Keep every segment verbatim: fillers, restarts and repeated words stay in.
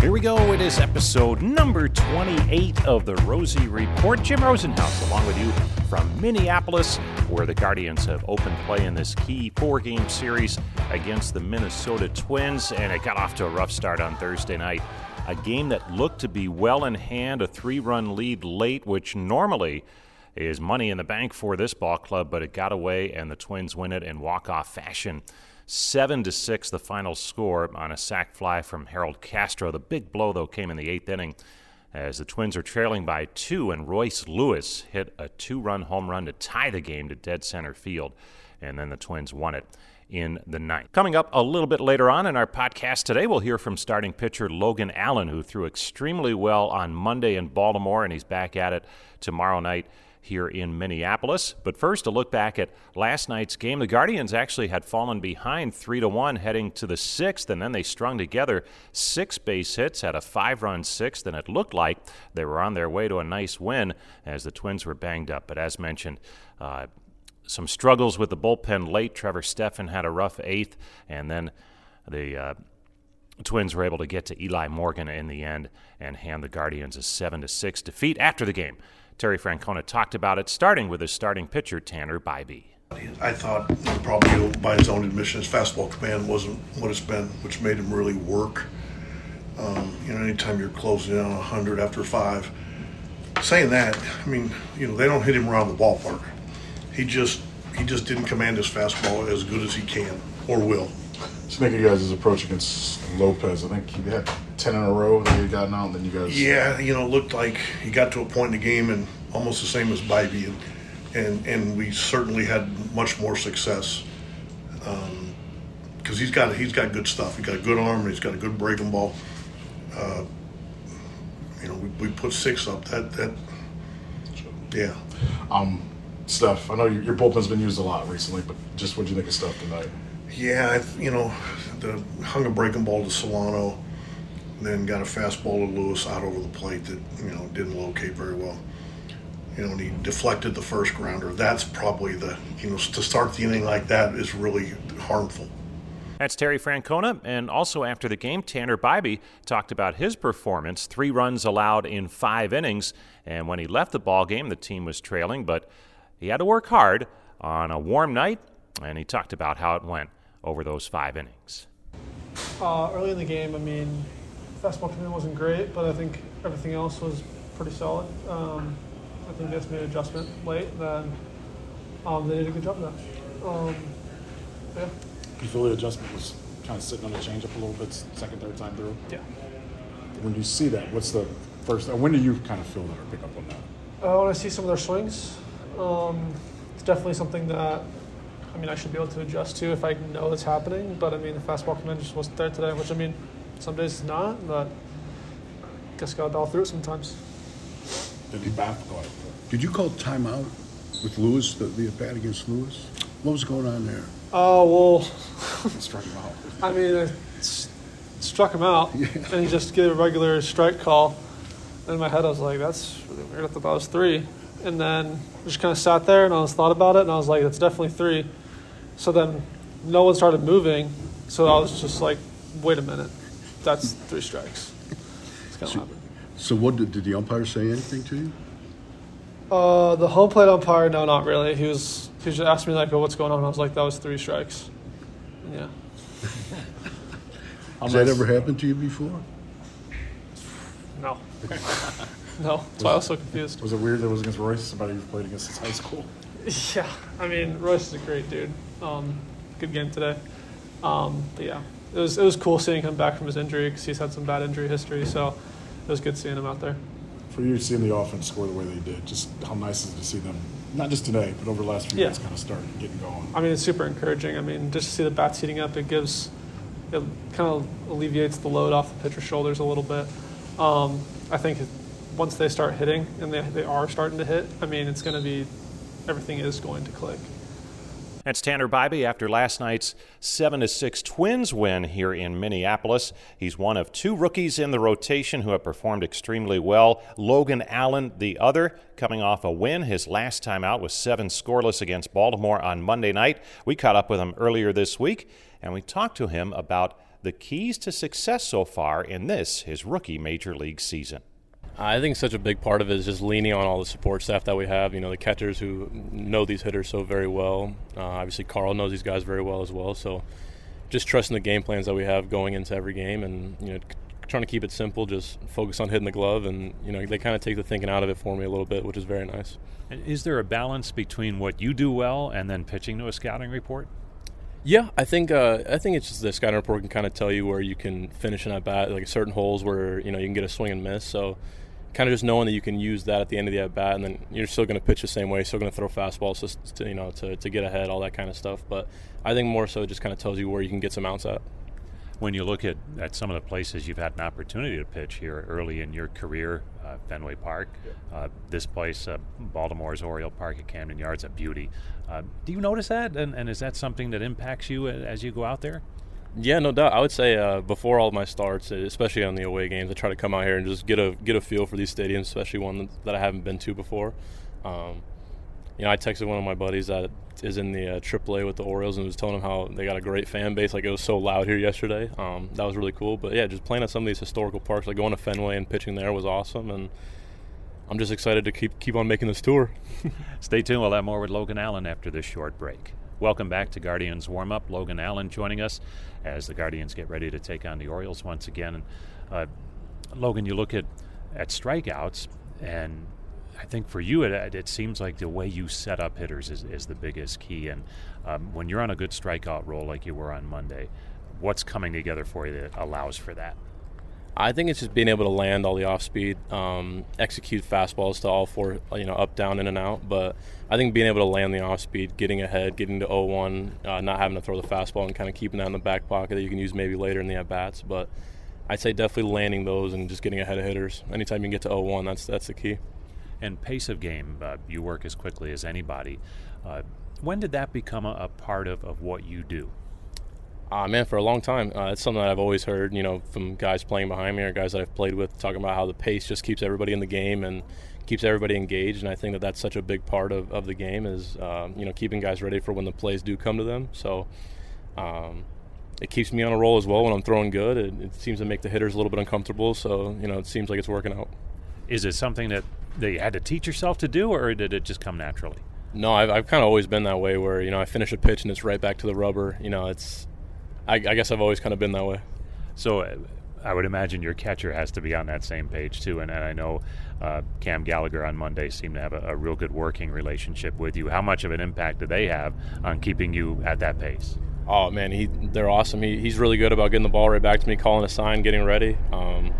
Here we go. It is episode number twenty-eight of the Rosey Report. Jim Rosenhaus along with you from Minneapolis, where the Guardians have opened play in this key four-game series against the Minnesota Twins, and it got off to a rough start on Thursday night. A game that looked to be well in hand, a three-run lead late, which normally is money in the bank for this ball club, but it got away, and the Twins win it in walk-off fashion. seven to six, the final score on a sac fly from Harold Castro. The big blow, though, came in the eighth inning as the Twins are trailing by two, and Royce Lewis hit a two-run home run to tie the game to dead center field, and then the Twins won it in the ninth. Coming up a little bit later on in our podcast today, we'll hear from starting pitcher Logan Allen, who threw extremely well on Monday in Baltimore, and he's back at it tomorrow night here in Minneapolis. But first, a look back at last night's game. The Guardians actually had fallen behind three to one heading to the sixth, and then they strung together six base hits, had a five-run sixth, and it looked like they were on their way to a nice win as the Twins were banged up. But as mentioned, uh, some struggles with the bullpen late. Trevor Stephan had a rough eighth, and then the uh, Twins were able to get to Eli Morgan in the end and hand the Guardians a seven to six defeat. After the game, Terry Francona talked about it, starting with his starting pitcher, Tanner Bibee. I thought, probably by his own admission, his fastball command wasn't what it's been, which made him really work. Um, you know, anytime you're closing in on one hundred after five, saying that, I mean, you know, they don't hit him around the ballpark. He just he just didn't command his fastball as good as he can or will. Speaking of you guys' approach against Lopez, I think he had ten in a row that he had gotten out, and then you guys... Yeah, you know, it looked like he got to a point in the game and almost the same as Bibee, and and, and we certainly had much more success because um, he's got he's got good stuff. He's got a good arm. He's got a good breaking ball. Uh, you know, we, we put six up. That that yeah. Um. Steph, I know your bullpen's been used a lot recently, but just what do you think of Steph tonight? Yeah, you know, the hung a breaking ball to Solano, then got a fastball to Lewis out over the plate that, you know, didn't locate very well. You know, and he deflected the first grounder. That's probably the, you know, to start the inning like that is really harmful. That's Terry Francona, and also after the game, Tanner Bibee talked about his performance. Three runs allowed in five innings, and when he left the ballgame, the team was trailing, but he had to work hard on a warm night, and he talked about how it went over those five innings. Uh, early in the game, I mean, fastball command wasn't great, but I think everything else was pretty solid. Um, I think that's made an adjustment late, and then um, they did a good job of that. Um, yeah. You feel the adjustment was kind of sitting on the changeup a little bit, second, third time through? Yeah. When you see that, what's the first, when do you kind of feel that or pick up on that? Uh, when I see some of their swings. Um, it's definitely something that, I mean, I should be able to adjust to if I know it's happening. But, I mean, the fastball command just wasn't there today, which, I mean, some days it's not. But I guess got to dial through it sometimes. Did he bat? Did you call timeout with Lewis, the, the bat against Lewis? What was going on there? Oh, uh, well. Struck him out. I mean, it struck him out. Yeah. And he just gave a regular strike call. And in my head, I was like, that's really weird. I thought that was three. And then just kind of sat there and I was thought about it and I was like, that's definitely three. So then no one started moving. So I was just like, wait a minute, that's three strikes. It's going to happen. So what did, did the umpire say anything to you? Uh, the home plate umpire, no, not really. He was he just asked me like, oh, what's going on? And I was like, that was three strikes. Yeah. Has that ever happened to you before? No. No, that's why I was so confused. Was it weird that it was against Royce, somebody who played against his high school? Yeah, I mean, Royce is a great dude. Um, good game today. Um, but yeah, it was it was cool seeing him back from his injury because he's had some bad injury history, so it was good seeing him out there. for you seeing the offense score the way they did, just how nice is it to see them, not just today, but over the last few yeah. months, kind of starting, getting going. I mean, it's super encouraging. I mean, just to see the bats heating up, it gives, it kind of alleviates the load off the pitcher's shoulders a little bit. Um, I think once they start hitting, and they they are starting to hit, I mean, it's going to be, everything is going to click. That's Tanner Bibee after last night's seven to six Twins win here in Minneapolis. He's one of two rookies in the rotation who have performed extremely well. Logan Allen, the other, coming off a win. His last time out was seven scoreless against Baltimore on Monday night. We caught up with him earlier this week, and we talked to him about the keys to success so far in this, his rookie major league season. I think such a big part of it is just leaning on all the support staff that we have, you know, the catchers who know these hitters so very well. Uh, obviously, Carl knows these guys very well as well. So just trusting the game plans that we have going into every game and, you know, trying to keep it simple, just focus on hitting the glove. And, you know, they kind of take the thinking out of it for me a little bit, which is very nice. And is there a balance between what you do well and then pitching to a scouting report? Yeah, I think uh, I think it's just the scouting report can kind of tell you where you can finish an at-bat, like certain holes where, you know, you can get a swing and miss. So kind of just knowing that you can use that at the end of the at-bat, and then you're still going to pitch the same way, still going to throw fastballs just to, you know, to, to get ahead, all that kind of stuff. But I think more so it just kind of tells you where you can get some outs at. When you look at, at some of the places you've had an opportunity to pitch here early in your career, uh, Fenway Park, uh, this place, uh, Baltimore's Oriole Park at Camden Yards, a beauty. Uh, do you notice that, and, and is that something that impacts you as you go out there? Yeah, no doubt. I would say uh, before all of my starts, especially on the away games, I try to come out here and just get a get a feel for these stadiums, especially one that I haven't been to before. Um, you know, I texted one of my buddies that is in the uh, triple A with the Orioles and was telling him how they got a great fan base. Like, it was so loud here yesterday. Um, that was really cool. But, yeah, just playing at some of these historical parks, like going to Fenway and pitching there was awesome. And I'm just excited to keep keep on making this tour. Stay tuned. We'll have more with Logan Allen after this short break. Welcome back to Guardians Warm-Up. Logan Allen joining us as the Guardians get ready to take on the Orioles once again. And, uh, Logan, you look at, at strikeouts, and I think for you it, it seems like the way you set up hitters is, is the biggest key. And um, when you're on a good strikeout roll like you were on Monday, what's coming together for you that allows for that? I think it's just being able to land all the off-speed, um, execute fastballs to all four, you know, up, down, in and out. But I think being able to land the off-speed, getting ahead, getting to oh one, uh, not having to throw the fastball and kind of keeping that in the back pocket that you can use maybe later in the at-bats. But I'd say definitely landing those and just getting ahead of hitters. Anytime you can get to oh one, that's that's the key. And pace of game, uh, you work as quickly as anybody. Uh, when did that become a, a part of, of what you do? Uh, man, for a long time. Uh, it's something that I've always heard, you know, from guys playing behind me or guys that I've played with, talking about how the pace just keeps everybody in the game and keeps everybody engaged. And I think that that's such a big part of, of the game is, uh, you know, keeping guys ready for when the plays do come to them. So um, it keeps me on a roll as well when I'm throwing good. It, it seems to make the hitters a little bit uncomfortable. So, you know, it seems like it's working out. Is it something that, that you had to teach yourself to do, or did it just come naturally? No, I've, I've kind of always been that way where, you know, I finish a pitch and it's right back to the rubber. You know, it's I, I guess I've always kind of been that way. So uh, I would imagine your catcher has to be on that same page too. And, and I know uh, Cam Gallagher on Monday seemed to have a, a real good working relationship with you. How much of an impact do they have on keeping you at that pace? Oh, man, he they're awesome. He, he's really good about getting the ball right back to me, calling a sign, getting ready. Um,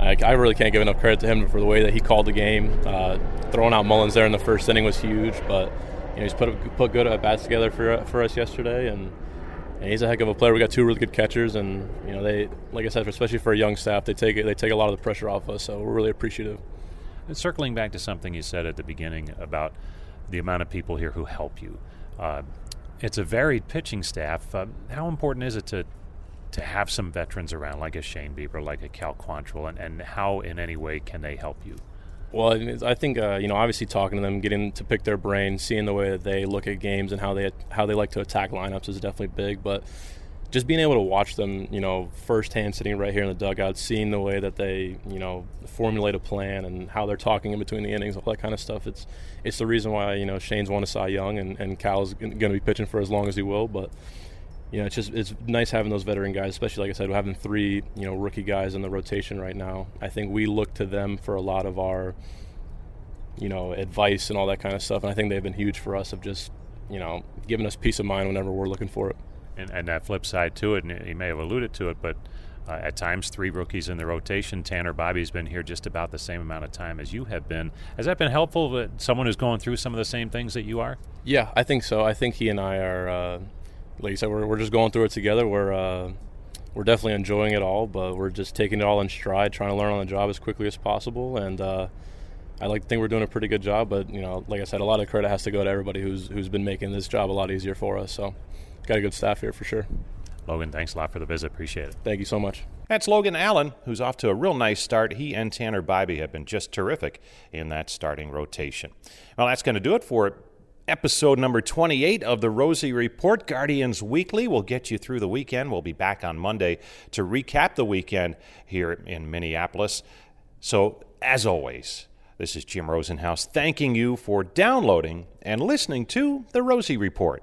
I, I really can't give enough credit to him for the way that he called the game. Uh, throwing out Mullins there in the first inning was huge, but you know, he's put, put good at-bats together for, for us yesterday. And And he's a heck of a player. We got two really good catchers, and you know they, like I said, especially for a young staff, they take they take a lot of the pressure off us. So we're really appreciative. And circling back to something you said at the beginning about the amount of people here who help you, uh, it's a varied pitching staff. Uh, how important is it to to have some veterans around, like a Shane Bieber, like a Cal Quantrill, and, and how in any way can they help you? Well, I think, uh, you know, obviously talking to them, getting to pick their brain, seeing the way that they look at games and how they how they like to attack lineups is definitely big. But just being able to watch them, you know, firsthand sitting right here in the dugout, seeing the way that they, you know, formulate a plan and how they're talking in between the innings, all that kind of stuff. It's it's the reason why, you know, Shane's won a Cy Young and, and Cal's going to be pitching for as long as he will. But, you know, it's just it's nice having those veteran guys, especially, like I said, having three, you know, rookie guys in the rotation right now. I think we look to them for a lot of our, you know, advice and all that kind of stuff. And I think they've been huge for us of just, you know, giving us peace of mind whenever we're looking for it. And, and that flip side to it, and he may have alluded to it, but Uh, at times, three rookies in the rotation. Tanner Bibee's been here just about the same amount of time as you have been. Has that been helpful to someone who's going through some of the same things that you are? Yeah, I think so. I think he and I are, uh, like you said, we're, we're just going through it together. We're uh, we're definitely enjoying it all, but we're just taking it all in stride, trying to learn on the job as quickly as possible. And uh, I like to think we're doing a pretty good job, but, you know, like I said, a lot of credit has to go to everybody who's who's been making this job a lot easier for us. So got a good staff here for sure. Logan, thanks a lot for the visit. Appreciate it. Thank you so much. That's Logan Allen, who's off to a real nice start. He and Tanner Bibee have been just terrific in that starting rotation. Well, that's going to do it for episode number twenty-eight of the Rosey Report, Guardians Weekly. We'll get you through the weekend. We'll be back on Monday to recap the weekend here in Minneapolis. So, as always, this is Jim Rosenhaus thanking you for downloading and listening to the Rosey Report.